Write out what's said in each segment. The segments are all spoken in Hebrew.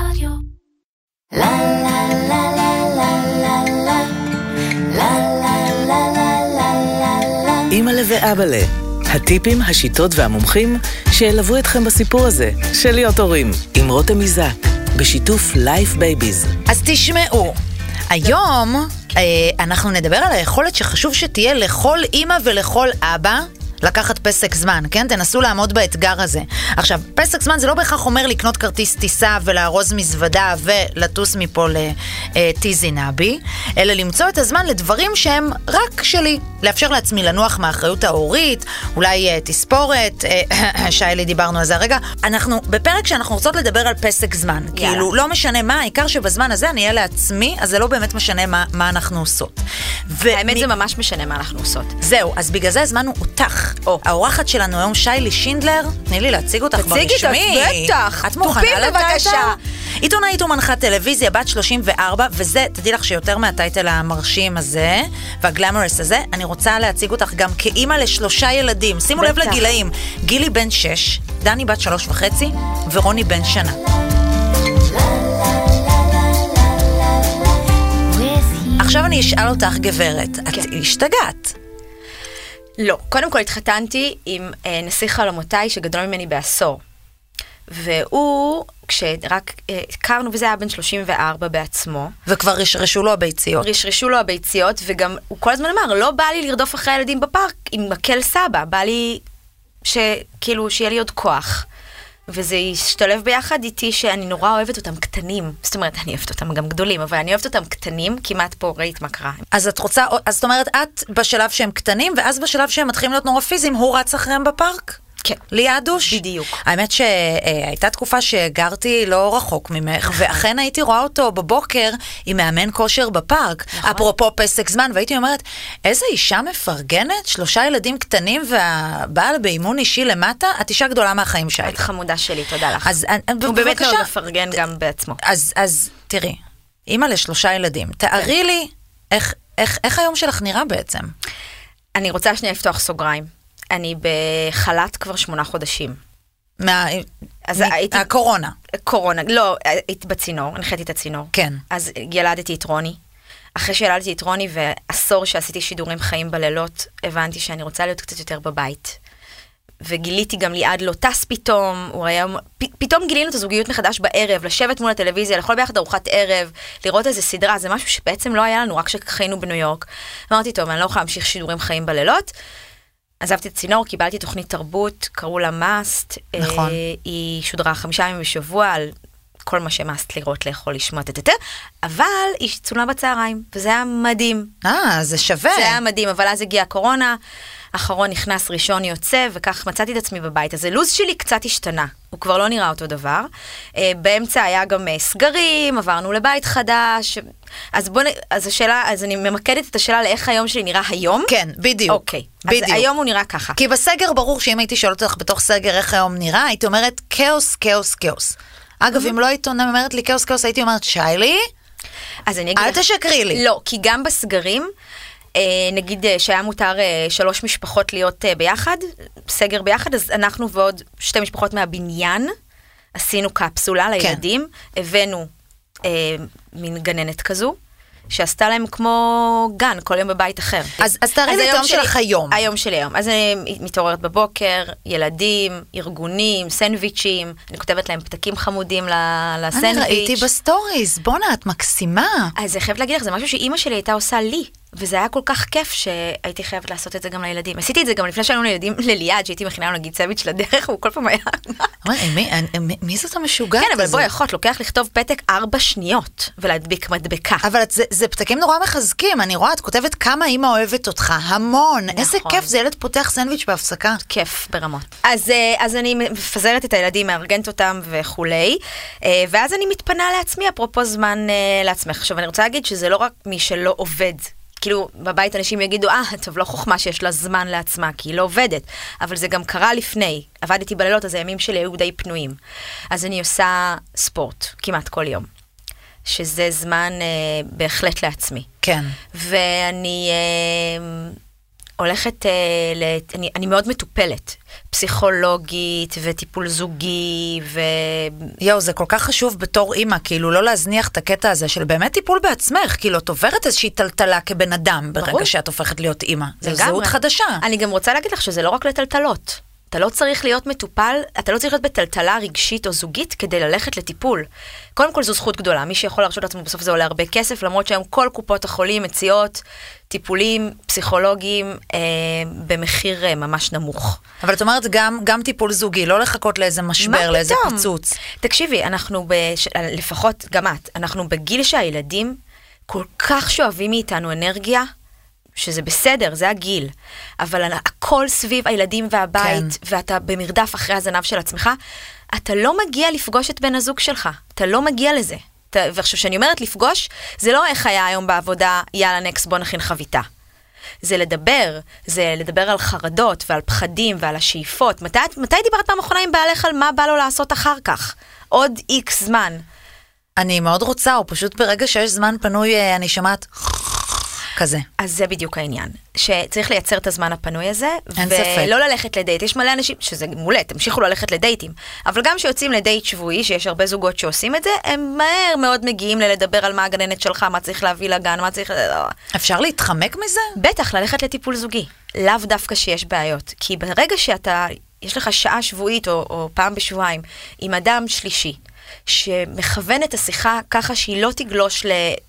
רדיו. לה לה לה לה לה לה לה לה לה לה לה לה. אמא ואבאלה, הטיפים, השיטות והמומחים שילוו אתכם בסיפור הזה של להיות הורים, עם רותם איזק, בשיתוף Life Babies. אז תשמעו, היום אנחנו נדבר על היכולת שחשוב שתהיה לכל אמא ולכל אבא לקחת פסק זמן, כן? תנסו לעמוד באתגר הזה. עכשיו, פסק זמן זה לא בהכרח אומר לקנות כרטיס טיסה ולארוז מזוודה ולטוס מפה לטיזי נאבי, אלא למצוא את הזמן לדברים שהם רק שלי. לאפשר לעצמי לנוח מהאחריות ההורית, אולי תספורת, שיילי דיברנו על זה הרגע. אנחנו בפרק שאנחנו רוצות לדבר על פסק זמן. יאללה. כאילו, לא משנה מה, העיקר שבזמן הזה אני אהיה לעצמי, אז זה לא באמת משנה מה אנחנו עושות. האמת זה ממש משנה מה אנחנו עושות. זהו, אז בגלל זה הזמנו אותך. האורחת שלנו היום שיילי שינדלר, תני לי להציג אותך ברשמי. את מוכנה לבקשה? עיתונאית ומנחת טלוויזיה, בת 34, וזה, תדעי לך שיותר מהטייטל המרשים הזה והגלמרס הזה, אני רוצה להציג אותך גם כאימא לשלושה ילדים. שימו לב לגילאים, גילי בן 6, דני בת 3.5 ורוני בן 1. עכשיו אני אשאל אותך, גברת, את השתגעת? לא, קודם כל התחתנתי עם נשיא חלומותיי שגדול ממני בעשור, והוא, כשרק הכרנו, וזה היה בן 34 בעצמו, וכבר רשרשו לו הביציות. רשרשו לו הביציות, וגם הוא כל הזמן אמר, לא בא לי לרדוף אחרי הילדים בפארק עם מקל סבא, בא לי שכאילו שיהיה לי עוד כוח. וזה השתלב ביחד איתי שאני נורא אוהבת אותם קטנים. זאת אומרת, אני אוהבת אותם גם גדולים, אבל אני אוהבת אותם קטנים, כמעט פה ראית מה קרה. אז את רוצה, אז זאת אומרת, את בשלב שהם קטנים, ואז בשלב שהם מתחילים להיות נורא פיזיים, הוא רץ אחריהם בפארק? כן. ליד דוש? בדיוק. האמת שהייתה תקופה שגרתי לא רחוק ממך, ואכן הייתי רואה אותו בבוקר עם מאמן כושר בפארק, נכון. אפרופו פסק זמן, והייתי אומרת, איזה אישה מפרגנת, שלושה ילדים קטנים והבעל באימון אישי למטה, את אישה גדולה מהחיים שלי. את חמודה שלי, תודה לך. אז, הוא באמת מאוד מפרגן גם בעצמו. אז תראי, אמא לשלושה ילדים, תארי לי איך היום שלך נראה בעצם. אני רוצה שנייה לפתוח סוגריים. אני בחל"ת כבר 8 חודשים. אז הייתי... הקורונה. קורונה, לא, הייתי בצינור, הנחתי את הצינור. כן. אז ילדתי את רוני. אחרי שילדתי את רוני ועשור שעשיתי שידורים חיים בלילות, הבנתי שאני רוצה להיות קצת יותר בבית. וגיליתי גם ליעד לא טס פתאום, פתאום גילינו את הזוגיות מחדש בערב, לשבת מול הטלוויזיה, לאכול ביחד ארוחת ערב, לראות איזה סדרה, זה משהו שבעצם לא היה לנו, רק שחיינו בניו יורק. אמרתי, טוב, אני לא יכולה להמשיך שידורים חיים בלילות. עזבתי צינור, קיבלתי תוכנית תרבות, קראו לה מאסט, נכון. היא שודרה 5 ימים בשבוע על כל מה שמאסט לראות, לאכול, לשמוע, אבל היא צולמה בצהריים, וזה היה מדהים. זה שווה. זה היה מדהים, אבל אז הגיעה הקורונה, אחרון נכנס, ראשון יוצא, וכך מצאתי את עצמי בבית. אז הלוז שלי קצת השתנה, הוא כבר לא נראה אותו דבר. באמצע היה גם סגרים, עברנו לבית חדש, אז אני ממקדת את השאלה לאיך היום שלי נראה היום. כן, בדיוק. אוקיי, אז היום הוא נראה ככה. כי בסגר ברור שאם הייתי שואלת אותך בתוך סגר איך היום נראה, הייתי אומרת כאוס, כאוס, כאוס. אגב, אם לא הייתי אומרת לי כאוס, כאוס, הייתי אומרת שיילי, אל תשקרי לי. לא, כי גם בסגרים, נגיד שהיה מותר 3 משפחות להיות ביחד, סגר ביחד, אז אנחנו ועוד 2 משפחות מהבניין, עשינו קפסולה לילדים, הבאנו מין גננת כזו, שעשתה להם כמו גן, כל יום בבית אחר. אז תראי לי את היום שלך היום. היום שלי היום. אז אני מתעוררת בבוקר, ילדים, ארגונים, סנדוויצ'ים, אני כותבת להם פתקים חמודים לסנדוויץ'. אני ראיתי בסטוריז, בונה, את מקסימה. אז חייבת להגיד לך, זה משהו שאימא שלי הייתה עושה לי, וזה היה כל כך כיף שהייתי חייבת לעשות את זה גם לילדים. עשיתי את זה גם לפני שהיינו לילדים לליד, שהייתי מכינה לו נגיד סנדוויץ' לדרך, והוא כל פעם היה... מי זאת המשוגעת הזאת? כן, אבל בואי אחות, לוקח לכתוב פתק 4 שניות, ולהדביק מדבקה. אבל זה פתקים נורא מחזקים, אני רואה, את כותבת כמה אמא אוהבת אותך, המון. איזה כיף, זה ילד פותח סנדוויץ' בהפסקה. כיף ברמות. אז אני מפזרת את הילדים, מארגנת אותם וכולי, ואז אני מתפנה לעצמי, אפרופו זמן לעצמך. עכשיו, אני רוצה להגיד שזה לא רק מי שלא עובד. כאילו, בבית אנשים יגידו, טוב, לא חוכמה שיש לה זמן לעצמה, כי היא לא עובדת. אבל זה גם קרה לפני. עבדתי בלילות, אז הימים שלי היו די פנויים. אז אני עושה ספורט, כמעט כל יום. שזה זמן בהחלט לעצמי. כן. ואני הולכת, אני מאוד מטופלת, פסיכולוגית וטיפול זוגי ו... יו, זה כל כך חשוב בתור אימא, כאילו לא להזניח את הקטע הזה של באמת טיפול בעצמך, כאילו את עוברת איזושהי טלטלה כבן אדם ברגע שאת הופכת להיות אימא. זה זהות חדשה. אני גם רוצה להגיד לך שזה לא רק לטלטלות. אתה לא צריך להיות מטופל, אתה לא צריך להיות בטלטלה רגשית או זוגית כדי ללכת לטיפול. קודם כל זו זכות גדולה, מי שיכול להרשות לעצמו בסוף זה עולה הרבה כסף, למרות שהיום כל קופות החולים מציעות טיפולים פסיכולוגיים במחיר ממש נמוך. אבל את אומרת גם טיפול זוגי, לא לחכות לאיזה משבר, לאיזה פיצוץ. תקשיבי, אנחנו לפחות גם את, אנחנו בגיל שהילדים כל כך שואבים מאיתנו אנרגיה, שזה בסדר, זה הגיל, אבל הכל סביב הילדים והבית, כן. ואתה במרדף אחרי הזנב של עצמך, אתה לא מגיע לפגוש את בן הזוג שלך, אתה לא מגיע לזה. ועכשיו שאני אומרת לפגוש, זה לא איך היה היום בעבודה, יאללה נקס בוא נכין חביתה. זה לדבר על חרדות ועל פחדים ועל השאיפות. מתי דיברת מהמכונה עם בעלך על מה בא לו לעשות אחר כך? עוד איקס זמן. אני מאוד רוצה, או פשוט ברגע שיש זמן פנוי, אני שמעת... כזה. אז זה בדיוק העניין, שצריך לייצר את הזמן הפנוי הזה, ולא ללכת לדייט. יש מלא אנשים, שזה מעולה, תמשיכו ללכת לדייטים, אבל גם שיוצאים לדייט שבועי, שיש הרבה זוגות שעושים את זה, הם מהר מאוד מגיעים ללדבר על מה הגננת שלך, מה צריך להביא לגן, מה צריך... אפשר להתחמק מזה? בטח, ללכת לטיפול זוגי. לאו דווקא שיש בעיות, כי ברגע שאתה, יש לך שעה שבועית או פעם בשבועיים, עם אדם שלישי, שמכוון את השיחה ככה שהיא לא תגלוש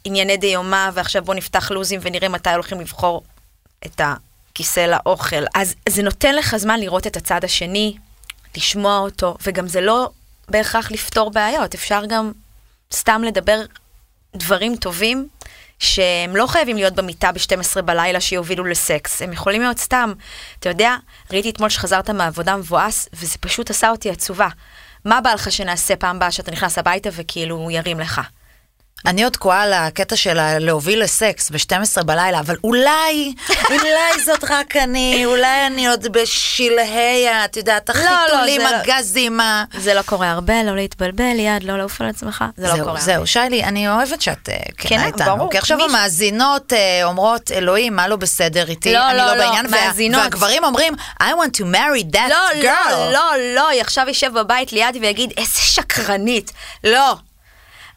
לענייני דיומה, ועכשיו בוא נפתח לוזים ונראה מתי הולכים לבחור את הכיסא לאוכל. אז זה נותן לך זמן לראות את הצד השני, לשמוע אותו, וגם זה לא בהכרח לפתור בעיות. אפשר גם סתם לדבר דברים טובים, שהם לא חייבים להיות במיטה ב-12 בלילה שיובילו לסקס. הם יכולים להיות סתם. אתה יודע, ראיתי אתמול שחזרת מעבודה מבואס, וזה פשוט עשה אותי עצובה. מה בא לך שנעשה פעם באה שאתה נכנס הביתה וכאילו ירים לך? אני עוד קועה על הקטע של להוביל לסקס ב-12 בלילה, אבל אולי זאת רק אני, אולי אני עוד בשלהי, את יודעת, החיתולים, הגזים. זה לא קורה הרבה, לא להתבלבל, יד, לא לעוף על עצמך, זה לא קורה. זהו, שיילי, אני אוהבת שאת כנה איתנו, כי עכשיו המאזינות אומרות, אלוהים, מה לא בסדר איתי, אני לא בעניין, והגברים אומרים, I want to marry that girl. לא, עכשיו יישב בבית ליד ויגיד, איזה שקרנית, לא.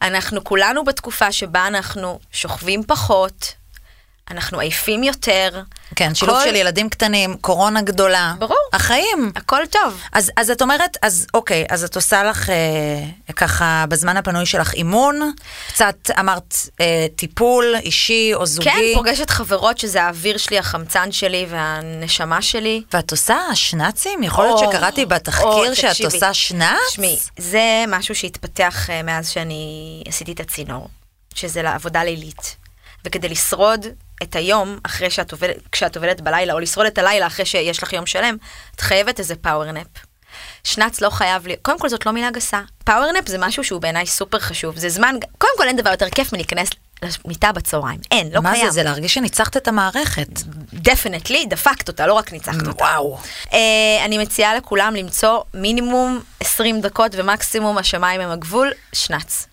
אנחנו כולנו בתקופה שבה אנחנו שוכבים פחות, אנחנו עייפים יותר. כן, שילוב של ילדים קטנים, קורונה גדולה. ברור. החיים. הכל טוב. אז את אומרת, אז אוקיי, אז את עושה לך ככה בזמן הפנוי שלך אימון, קצת אמרת טיפול אישי או זוגי. כן, פוגשת חברות שזה האוויר שלי, החמצן שלי והנשמה שלי. ואת עושה שנצים? יכול להיות שקראתי בתחקיר שאת עושה שנץ? תשמעי, זה משהו שהתפתח מאז שאני עשיתי את הצינור, שזה לעבודה לילית. וכדי לשרוד את היום אחרי שאת עובדת, כשאת עובדת בלילה, או לשרוד את הלילה אחרי שיש לך יום שלם, את חייבת איזה פאוורנאפ. שנץ לא חייב לי, קודם כל זאת לא מילה גסה. פאוורנאפ זה משהו שהוא בעיניי סופר חשוב, זה זמן, קודם כל אין דבר יותר כיף מלהיכנס למיטה בצהריים, אין, לא חייב. מה זה להרגיש שניצחת את המערכת? דפנטלי, דפקת אותה, לא רק ניצחת אותה. וואו. אני מציעה לכולם למצוא מינימום 20 דקות ומקסימום השמיים הם הגבול, שנץ.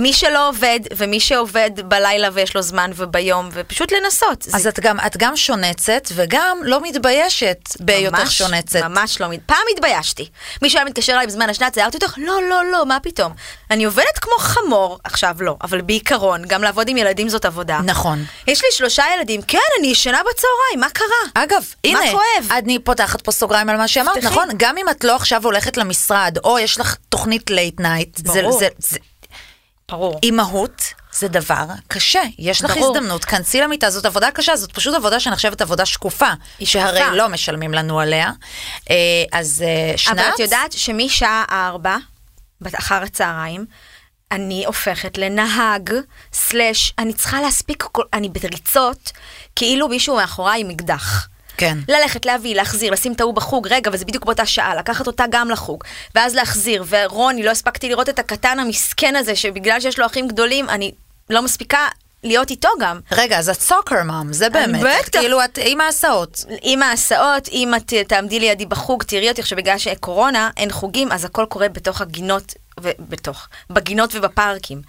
מי שלא עובד, ומי שעובד בלילה ויש לו זמן וביום, ופשוט לנסות. אז זה... את גם שונצת, וגם לא מתביישת ביותר שונצת. ממש לא, פעם התביישתי. מי שהיה מתקשר אליי בזמן השנץ, זה הערתי אותך, לא, מה פתאום? אני עובדת כמו חמור, עכשיו לא, אבל בעיקרון, גם לעבוד עם ילדים זאת עבודה. נכון. יש לי 3 ילדים, כן, אני ישנה בצהריים, מה קרה? אגב, הנה, מה כואב? אני פותחת פה סוגריים על מה שאמרת, פתחים. נכון? גם אם את לא עכשיו הולכת למשרד, או יש לך תוכנית לייט נייט, זה אימהות זה דבר קשה, יש לך הזדמנות, כנסי למיטה, זאת עבודה קשה, זאת פשוט עבודה שנחשבת עבודה שקופה, שהרי לא משלמים לנו עליה, אז שנץ. אבל את יודעת שמשעה 4, אחר הצהריים, אני הופכת לנהג, אני צריכה להספיק, אני בריצות, כאילו מישהו מאחוריי מקדח. כן. ללכת, להביא, להחזיר, לשים טעו בחוג, רגע, וזה בדיוק באותה שעה, לקחת אותה גם לחוג, ואז להחזיר, ורוני, לא הספקתי לראות את הקטן המסכן הזה, שבגלל שיש לו אחים גדולים, אני לא מספיקה להיות איתו גם. רגע, אז את סוקר מאם, זה באמת. בטח. כאילו, את עם ההסעות. עם ההסעות, אם את תעמדי לידי בחוג, תראי אותי, שבגלל שקורונה אין חוגים, אז הכל קורה בתוך הגינות, בגינות ובפארקים.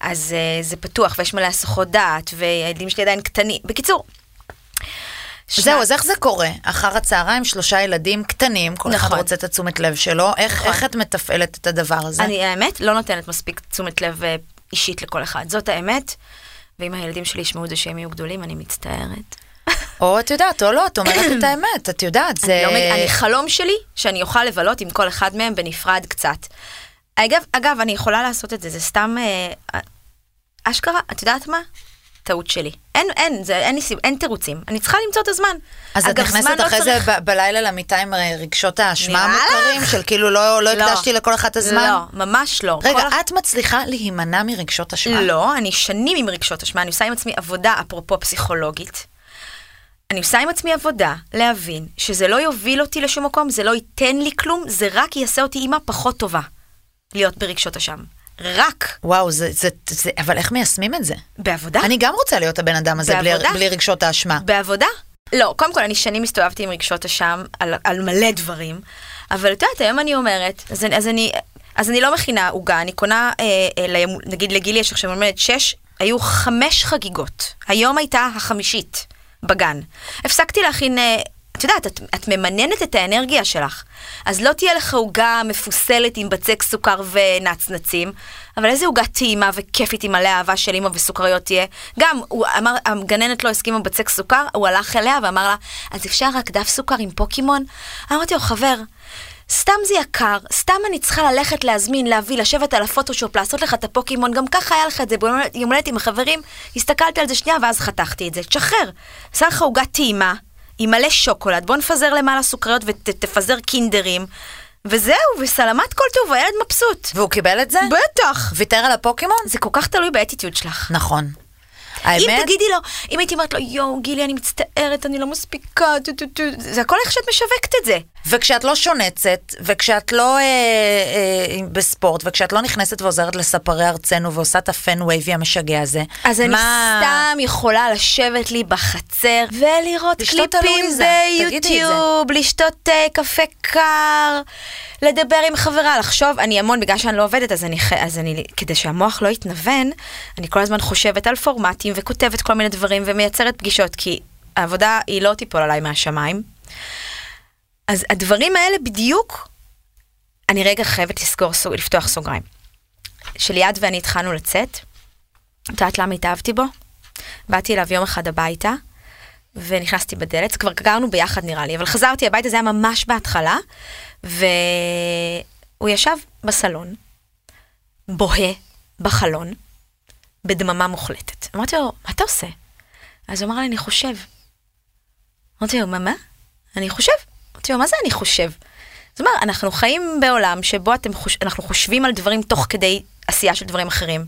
אז זה פתוח, ויש מלא סוחות דעת, והילדים שלי עדיין קטנים. בקיצור, זהו, אז איך זה קורה? אחר הצהריים, 3 ילדים קטנים, כל אחד רוצה את תשומת לב שלו, איך את מתפעלת את הדבר הזה? אני, האמת, לא נותנת מספיק תשומת לב אישית לכל אחד, זאת האמת, ואם הילדים שלי ישמעו את זה שהם יהיו גדולים, אני מצטערת. או את יודעת, או לא, את אומרת את האמת, את יודעת, זה... אני חלום שלי שאני אוכל לבלות עם כל אחד מהם בנפרד קצת. אגב, אני יכולה לעשות את זה, זה סתם... אשכרה, את יודעת מה? טעות שלי. אין תירוצים. אני צריכה למצוא את הזמן. אז את נכנסת אחרי זה בלילה למיטה עם רגשות האשמה המוכרים, של כאילו לא הקדשתי לכל אחת הזמן? לא, ממש לא. רגע, את מצליחה להימנע מרגשות אשמה? לא, אני שנים עם רגשות אשמה. אני עושה עם עצמי עבודה, אפרופו פסיכולוגית. אני עושה עם עצמי עבודה להבין שזה לא יוביל אותי לשום מקום, זה לא ייתן לי כלום, זה רק יעשה אותי אימא פחות טובה להיות ברגשות אשם. רק. וואו, זה, אבל איך מיישמים את זה? בעבודה. אני גם רוצה להיות הבן אדם הזה בלי רגשות האשמה. בעבודה? לא, קודם כל, אני שנים הסתובבתי עם רגשות אשם על מלא דברים, אבל את יודעת, היום אני אומרת, אז אני לא מכינה עוגה, אני קונה, נגיד לגילי, יש עכשיו מלמדת 6, היו 5 חגיגות. היום הייתה החמישית בגן. הפסקתי להכין... את יודעת, את ממננת את האנרגיה שלך, אז לא תהיה לך עוגה מפוסלת עם בצק סוכר ונצנצים, אבל איזה עוגה טעימה וכיפית עם מלא אהבה של אמא וסוכריות תהיה. גם, הוא אמר, הגננת לא הסכימה בצק סוכר, הוא הלך אליה ואמר לה, אז אפשר רק דף סוכר עם פוקימון? אמרתי לו, חבר, סתם זה יקר, סתם אני צריכה ללכת להזמין, להביא, לשבת על הפוטושופ, לעשות לך את הפוקימון, גם ככה היה לך את זה, ביום הולדת עם החברים, הסתכלתי על זה שנייה ואז חתכתי את זה. תשחרר, עשה לך עוגה טעימה. עם מלא שוקולד, בוא נפזר למעלה סוכריות ותפזר קינדרים, וזהו, וסלמת כל טוב, הילד מבסוט. והוא קיבל את זה? בטח. ויתר על הפוקימון? זה כל כך תלוי באתיטיוד שלך. נכון. אם תגידי לו, אם הייתי אומרת לו, יואו, גילי, אני מצטערת, אני לא מספיקה, זה הכל איך שאת משווקת את זה. וכשאת לא שונצת, וכשאת לא בספורט, וכשאת לא נכנסת ועוזרת לספרי ארצנו, ועושה את הפן וייבי המשגע הזה, אז אני סתם יכולה לשבת לי בחצר, ולראות קליפים ביוטיוב, לשתות קפה קר, לדבר עם חברה, לחשוב, אני המון, בגלל שאני לא עובדת, אז אני, כדי שהמוח לא יתנוון, אני כל הזמן חושבת על פורמטים, וכותבת כל מיני דברים, ומייצרת פגישות, כי העבודה היא לא תיפול עליי מהשמיים. אז הדברים האלה בדיוק, אני רגע חייבת לפתוח סוגריים. שליד ואני התחלנו לצאת, יודעת למה התאהבתי בו? באתי אליו יום אחד הביתה, ונכנסתי בדלת, כבר גרנו ביחד נראה לי, אבל חזרתי הביתה, זה היה ממש בהתחלה, והוא ישב בסלון, בוהה בחלון, בדממה מוחלטת. אמרתי לו, מה אתה עושה? אז הוא אמר לי, אני חושב. אמרתי לו, מה? אני חושב. אמרתי לו, מה זה אני חושב? זאת אומרת, אנחנו חיים בעולם שבו אנחנו חושבים על דברים תוך כדי עשייה של דברים אחרים.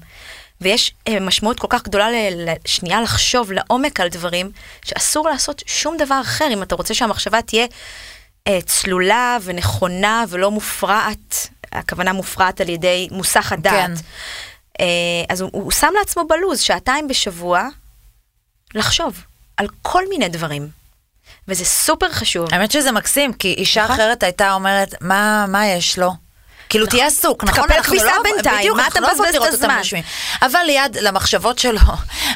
ויש משמעות כל כך גדולה לשנייה לחשוב לעומק על דברים, שאסור לעשות שום דבר אחר, אם אתה רוצה שהמחשבה תהיה צלולה ונכונה ולא מופרעת, הכוונה מופרעת על ידי מוסחת דעת. אז הוא שם לעצמו בלוז 2 בשבוע לחשוב על כל מיני דברים. וזה סופר חשוב. האמת שזה מקסים, כי אישה אחרת הייתה אומרת, מה יש לו? כאילו תהיה עסוק, נכון? תקפל כביסה בינתיים, מה אתה מבזבז את הזמן? אבל ליד, למחשבות שלו,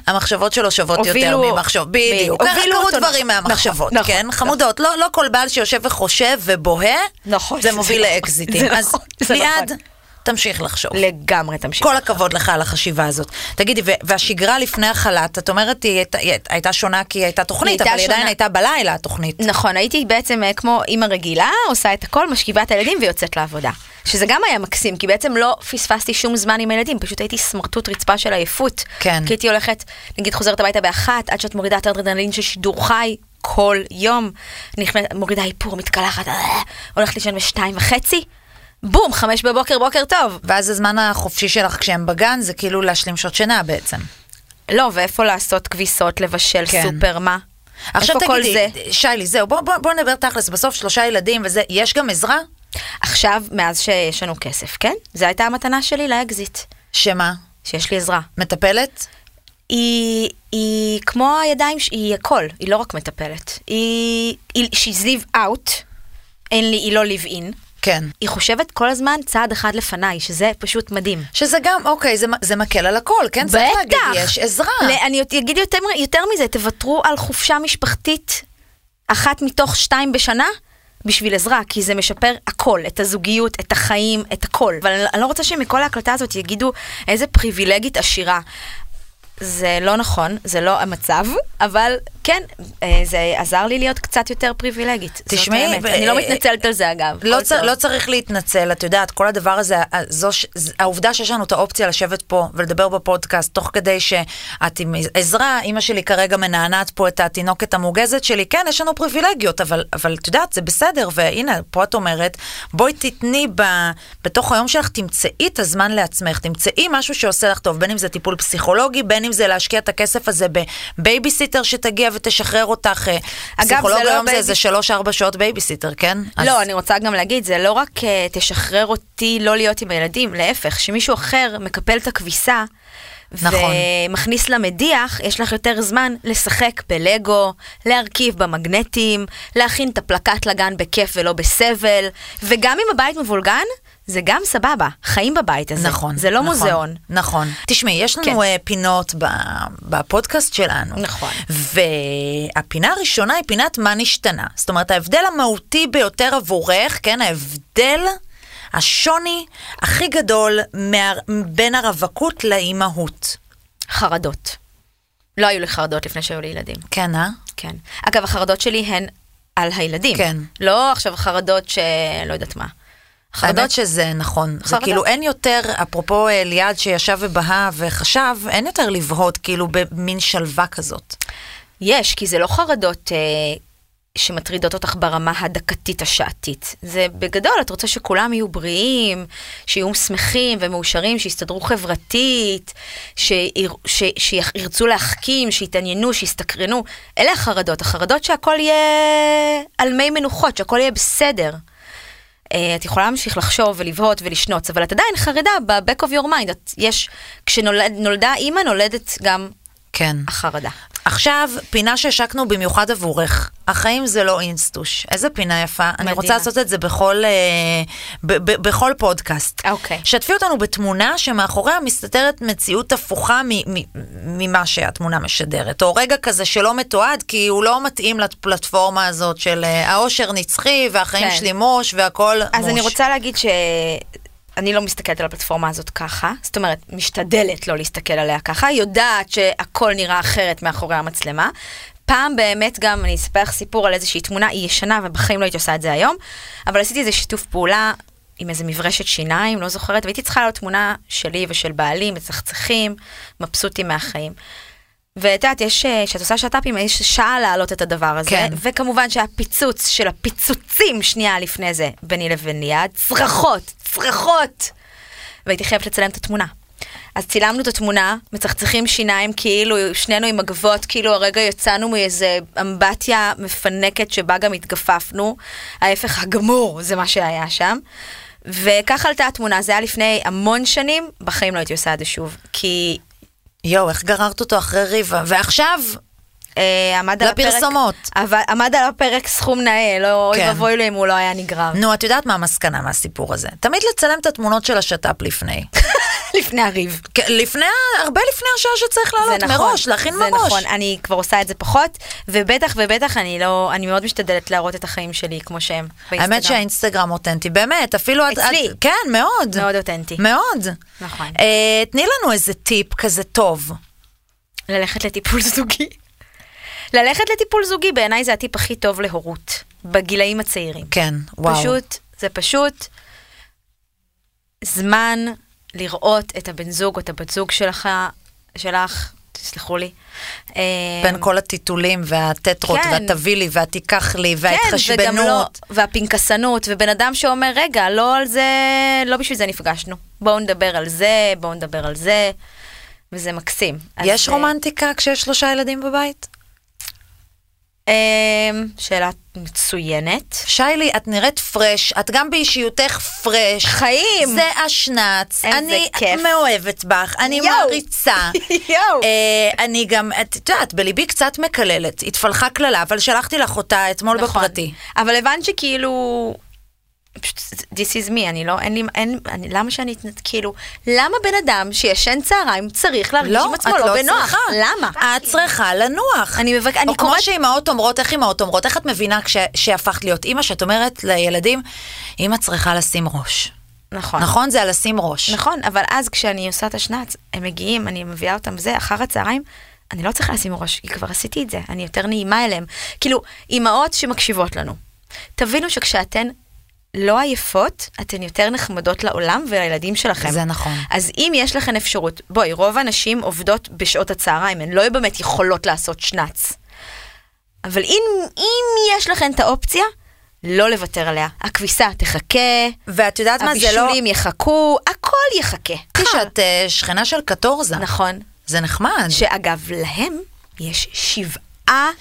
המחשבות שלו שוות יותר ממחשבות, בדיוק. קרו דברים מהמחשבות, כן? חמודות, לא כל בעל שיושב וחושב ובוהה, זה מוביל לאקזיטים. אז ליד, תמשיך לחשוב. לגמרי תמשיך. כל הכבוד לך על החשיבה הזאת. תגידי, והשגרה לפני החלט, את אומרת, הייתה שונה כי הייתה תוכנית, אבל עדיין הייתה בלילה התוכנית. נכון, הייתי בעצם כמו אמא רגילה, עושה את הכל, משכיבה את הילדים ויוצאת לעבודה. שזה גם היה מקסים, כי בעצם לא פספסתי שום זמן עם הילדים, פשוט הייתי סמרטוט רצפה של עייפות. כן. כי הייתי הולכת, נגיד חוזרת הביתה ב-1, עד שאת מורידה את האדרנלין של שידור חי כל יום, מורידה איפור, מתקלחת, הולכת לישון 2:30, בום, 5:00, בוקר טוב. ואז הזמן החופשי שלך כשהם בגן, זה כאילו להשלים שעות שינה בעצם. לא, ואיפה לעשות כביסות, לבשל, סופר, מה? עכשיו תגידי, שיילי, זהו, בוא נדבר תכלס, בסוף 3 ילדים וזה, יש גם עזרה? עכשיו, מאז שיש לנו כסף, כן? זו הייתה המתנה שלי לאקזיט. שמה? שיש לי עזרה. מטפלת? היא כמו הידיים, היא הכל, היא לא רק מטפלת. She's live out, היא לא live in. כן. היא חושבת כל הזמן צעד אחד לפניי, שזה פשוט מדהים. שזה גם, אוקיי, זה מקל על הכל, כן? בטח. צריך להגיד, יש עזרה. אני אגיד יותר מזה, תוותרו על חופשה משפחתית אחת מתוך 2 בשנה, בשביל עזרה, כי זה משפר הכל, את הזוגיות, את החיים, את הכל. אבל אני לא רוצה שמכל ההקלטה הזאת יגידו איזה פריבילגית עשירה. זה לא נכון, זה לא המצב, אבל כן, זה עזר לי להיות קצת יותר פריבילגית. תשמעי, אני לא מתנצלת על זה אגב. לא צריך להתנצל, את יודעת, כל הדבר הזה, העובדה שיש לנו את האופציה לשבת פה ולדבר בפודקאסט, תוך כדי שאת עם עזרה, אמא שלי כרגע מנענת פה את התינוקת המוגזת שלי, כן, יש לנו פריבילגיות, אבל את יודעת, זה בסדר, והנה, פה את אומרת, בואי תתני בתוך היום שלך, תמצאי את הזמן לעצמך, תמצאי משהו שעושה לך טוב, בין אם זה טיפול פסיכולוגי, בין אם זה להשקיע את הכסף הזה בבייביסיטר שתגיע ותשחרר אותך. פסיכולוג היום זה איזה 3-4 שעות בייביסיטר, כן? לא, אני רוצה גם להגיד, זה לא רק תשחרר אותי לא להיות עם הילדים, להפך, שמישהו אחר מקפל את הכביסה ומכניס למדיח, יש לך יותר זמן לשחק בלגו, להרכיב במגנטים, להכין את הפלקט לגן בכיף ולא בסבל, וגם אם הבית מבולגן, זה גם סבבה, חיים בבית הזה. נכון. זה לא מוזיאון. נכון. תשמעי, יש לנו פינות בפודקאסט שלנו. נכון. והפינה הראשונה היא פינת מה נשתנה. זאת אומרת, ההבדל המהותי ביותר עבורך, כן, ההבדל השוני הכי גדול בין הרווקות לאימהות. חרדות. לא היו לי חרדות לפני שהיו לי ילדים. כן, אה? כן. אגב, החרדות שלי הן על הילדים. כן. לא עכשיו חרדות שלא יודעת מה. חרדות שזה נכון, זה כאילו אין יותר, אפרופו ליד שישב ובהה וחשב, אין יותר לבהות כאילו במין שלווה כזאת. יש, כי זה לא חרדות שמטרידות אותך ברמה הדקתית השעתית. זה בגדול, את רוצה שכולם יהיו בריאים, שיהיו שמחים ומאושרים, שיסתדרו חברתית, שירצו להחכים, שיתעניינו, שיסתקרנו. אלה החרדות, החרדות שהכל יהיה על מי מנוחות, שהכל יהיה בסדר. את יכולה להמשיך לחשוב ולבהות ולשנוץ, אבל את עדיין חרדה ב-back of your mind. יש, כשנולדה אימא, נולדת גם החרדה. עכשיו, פינה שהשקנו במיוחד עבורך. החיים זה לא אינסטוש. איזה פינה יפה. אני רוצה לעשות את זה בכל פודקאסט. שתפי אותנו בתמונה שמאחוריה מסתתרת מציאות הפוכה ממה שהתמונה משדרת. או רגע כזה שלא מתועד, כי הוא לא מתאים לפלטפורמה הזאת של האושר נצחי, והחיים שלי מוש, והכל מוש. אז אני רוצה להגיד אני לא מסתכלת על הפלטפורמה הזאת ככה, זאת אומרת, משתדלת לא להסתכל עליה ככה, היא יודעת שהכל נראה אחרת מאחורי המצלמה. פעם באמת גם אני אספר לך סיפור על איזושהי תמונה, היא ישנה ובחיים לא הייתי עושה את זה היום, אבל עשיתי איזה שיתוף פעולה עם איזה מברשת שיניים, לא זוכרת, והייתי צריכה להיות תמונה שלי ושל בעלי, מצחצחים, מבסוטים מהחיים. ותת, יש, שאת עושה שטאפים, יש שעה להעלות את הדבר הזה, כן. וכמובן שהפיצוץ של הפיצוצים שנייה לפני זה, ביני לבין ליד, צרחות, והייתי חייבת לצלם את התמונה. אז צילמנו את התמונה, מצחצחים שיניים, כאילו שנינו עם הגבות, כאילו הרגע יצאנו מאיזה אמבטיה מפנקת שבה גם התגפפנו, ההפך הגמור זה מה שהיה שם, וככה עלתה התמונה, זה היה לפני המון שנים, בחיים לא הייתי עושה את זה שוב, כי איך גררת אותו אחרי ריבה, ועכשיו לפרסומות. עמד על הפרק סכום נאה, לא יבואי לו אם הוא לא היה נגרם. נו, את יודעת מה המסקנה מהסיפור הזה? תמיד לצלם את התמונות של השטאפ לפני. לפני הריב. הרבה לפני השעה שצריך לעלות מראש, להכין מראש. זה נכון, אני כבר עושה את זה פחות, ובטח אני מאוד משתדלת להראות את החיים שלי כמו שהם. האמת שהאינסטגרם אותנטי, באמת, אפילו אצלי. כן, מאוד. מאוד אותנטי. מאוד. נכון. תני לנו איזה טיפ כזה טוב. ללכת לטיפול זוגי. ללכת לטיפול זוגי, בעיניי זה הטיפ הכי טוב להורות, בגילאים הצעירים. כן, וואו. פשוט, זה פשוט זמן לראות את הבן זוג או את הבת זוג שלך, תסלחו לי. בין כל הטיטולים והטטרות והתביא לי והתיקח לי וההתחשבנות. והפינקסנות, ובן אדם שאומר, רגע, לא על זה, לא בשביל זה נפגשנו. בואו נדבר על זה, וזה מקסים. יש רומנטיקה כשיש 3 ילדים בבית? שאלה מצוינת. שיילי, את נראית פרש, את גם באישיותך פרש. חיים. זה השנץ. אני מאוהבת בך, אני מעריצה. אני גם, את יודעת, בליבי קצת מקללת. התפלחה כללה, אבל שלחתי לך אותה אתמול בפרטי. אבל הבנת שכאילו פשוט, this is me, אני לא, אין לי, למה שאני, כאילו, למה בן אדם שישן צהריים צריך להרגיש עם עצמו לא בנוח? למה? את צריכה לנוח. או כמו שאימהות אומרות, איך אימהות אומרות, איך את מבינה כשהפכת להיות אימא, שאת אומרת לילדים, אימא צריכה לשים ראש. נכון. נכון, זה על לשים ראש. נכון, אבל אז כשאני עושה את השנץ, הם מגיעים, אני מביאה אותם זה, אחר הצהריים, אני לא צריכה לשים ראש, כי כבר עשיתי את זה, אני יותר נעימה אליהם. כאילו, אימהות שמקשיבות לנו. תבינו שכשאתן לא עייפות, אתן יותר נחמדות לעולם ולילדים שלכם. זה נכון. אז אם יש לכם אפשרות, בואי, רוב הנשים עובדות בשעות הצהריים, הן לא באמת יכולות לעשות שנץ. אבל אם יש לכם את האופציה, לא לוותר עליה. הכביסה תחכה, ואת יודעת מה זה לא... הבישולים יחכו, הכל יחכה. כשאת שכנה של קטורזה. נכון. זה נחמד. שאגב, להם יש 7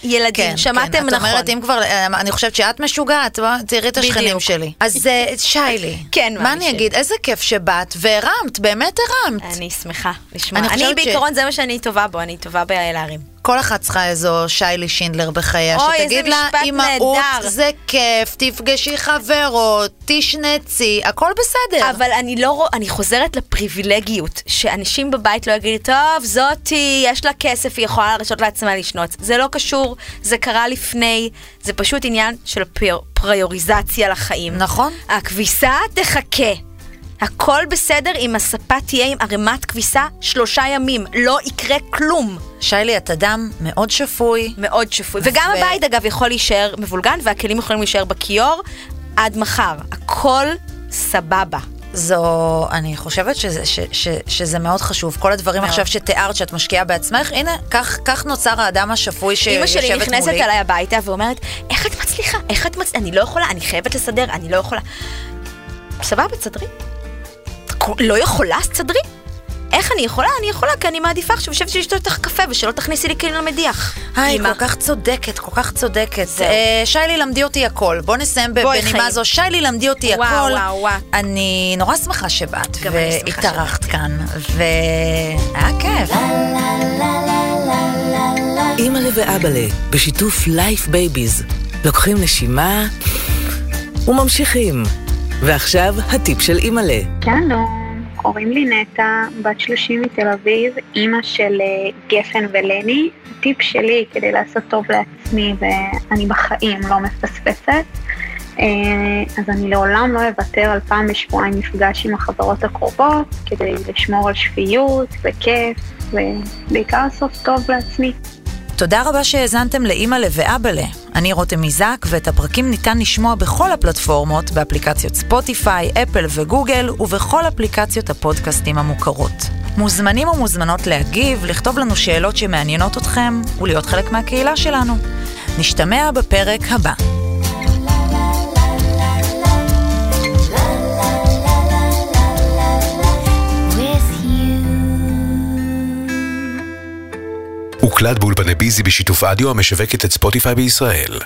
ילדים, שמעתם נכון. את אומרת, אם כבר, אני חושבת שאת משוגעת, תראי את השכנים שלי. אז שיילי, מה אני אגיד, איזה כיף שבאת, והרמת, באמת הרמת. אני שמחה לשמוע. אני בעיקרון, זה מה שאני טובה בו, אני טובה בלהרים. כל אחת צריכה איזו שיילי שינדלר בחייה, שתגיד לה, אימהות זה כיף, תפגשי חברות, תשנצי, הכל בסדר. אבל אני חוזרת לפריבילגיות, שאנשים בבית לא יגידו, טוב, זאתי, יש לה כסף, היא יכולה לרשות לעצמה לשנות. זה לא קשור, זה קרה לפני, זה פשוט עניין של פריוריזציה לחיים. נכון. הכביסה תחכה. הכל בסדר אם הספה תהיה עם ערימת כביסה 3 ימים, לא יקרה כלום. שיילי, את אדם מאוד שפוי. מאוד שפוי. וגם הבית אגב יכול להישאר מבולגן, והכלים יכולים להישאר בכיור עד מחר. הכל סבבה. זו, אני חושבת שזה מאוד חשוב. כל הדברים עכשיו שתיארת שאת משקיעה בעצמך, הנה, כך נוצר האדם השפוי שיושבת מולי. אמא שלי נכנסת עליי הביתה ואומרת, איך את מצליחה? אני לא יכולה, אני חייבת לסדר, אני לא יכולה. סבבה, תסדרי. לא יכולה, סדרי. איך אני יכולה? אני יכולה, כי אני מעדיפה עכשיו שבת שתשתי לך קפה ושלא תכניסי לי כלים למדיח. היי, כל כך צודקת, כל כך צודקת. שיילי, למדי אותי הכל. בוא נסיים בנימה זו. שיילי, למדי אותי הכל. אני נורא שמחה שבאת והתארחת כאן. והיה כיף. אימאלה ואבאלה, בשיתוף Life Babies, לוקחים נשימה וממשיכים. ועכשיו הטיפ של אימאלה. שלום, קוראים לי נטה, בת 30 מתל אביב, אימא של גפן ולני. הטיפ שלי כדי לעשות טוב לעצמי, ואני בחיים לא מפספסת, אז אני לעולם לא אוותר על פעם בשבועיים מפגש עם החברות הקרובות, כדי לשמור על שפיות וכיף, ובעיקר לעשות טוב לעצמי. תודה רבה שהאזנתם לאימאלה ואבאלה. אני רותם איזק, ואת הפרקים ניתן לשמוע בכל הפלטפורמות, באפליקציות ספוטיפיי, אפל וגוגל, ובכל אפליקציות הפודקאסטים המוכרות. מוזמנים ומוזמנות להגיב, לכתוב לנו שאלות שמעניינות אתכם, ולהיות חלק מהקהילה שלנו. נשתמע בפרק הבא. הוקלט באולפני ביזי בשיתוף אדיו המשווקת את ספוטיפיי בישראל.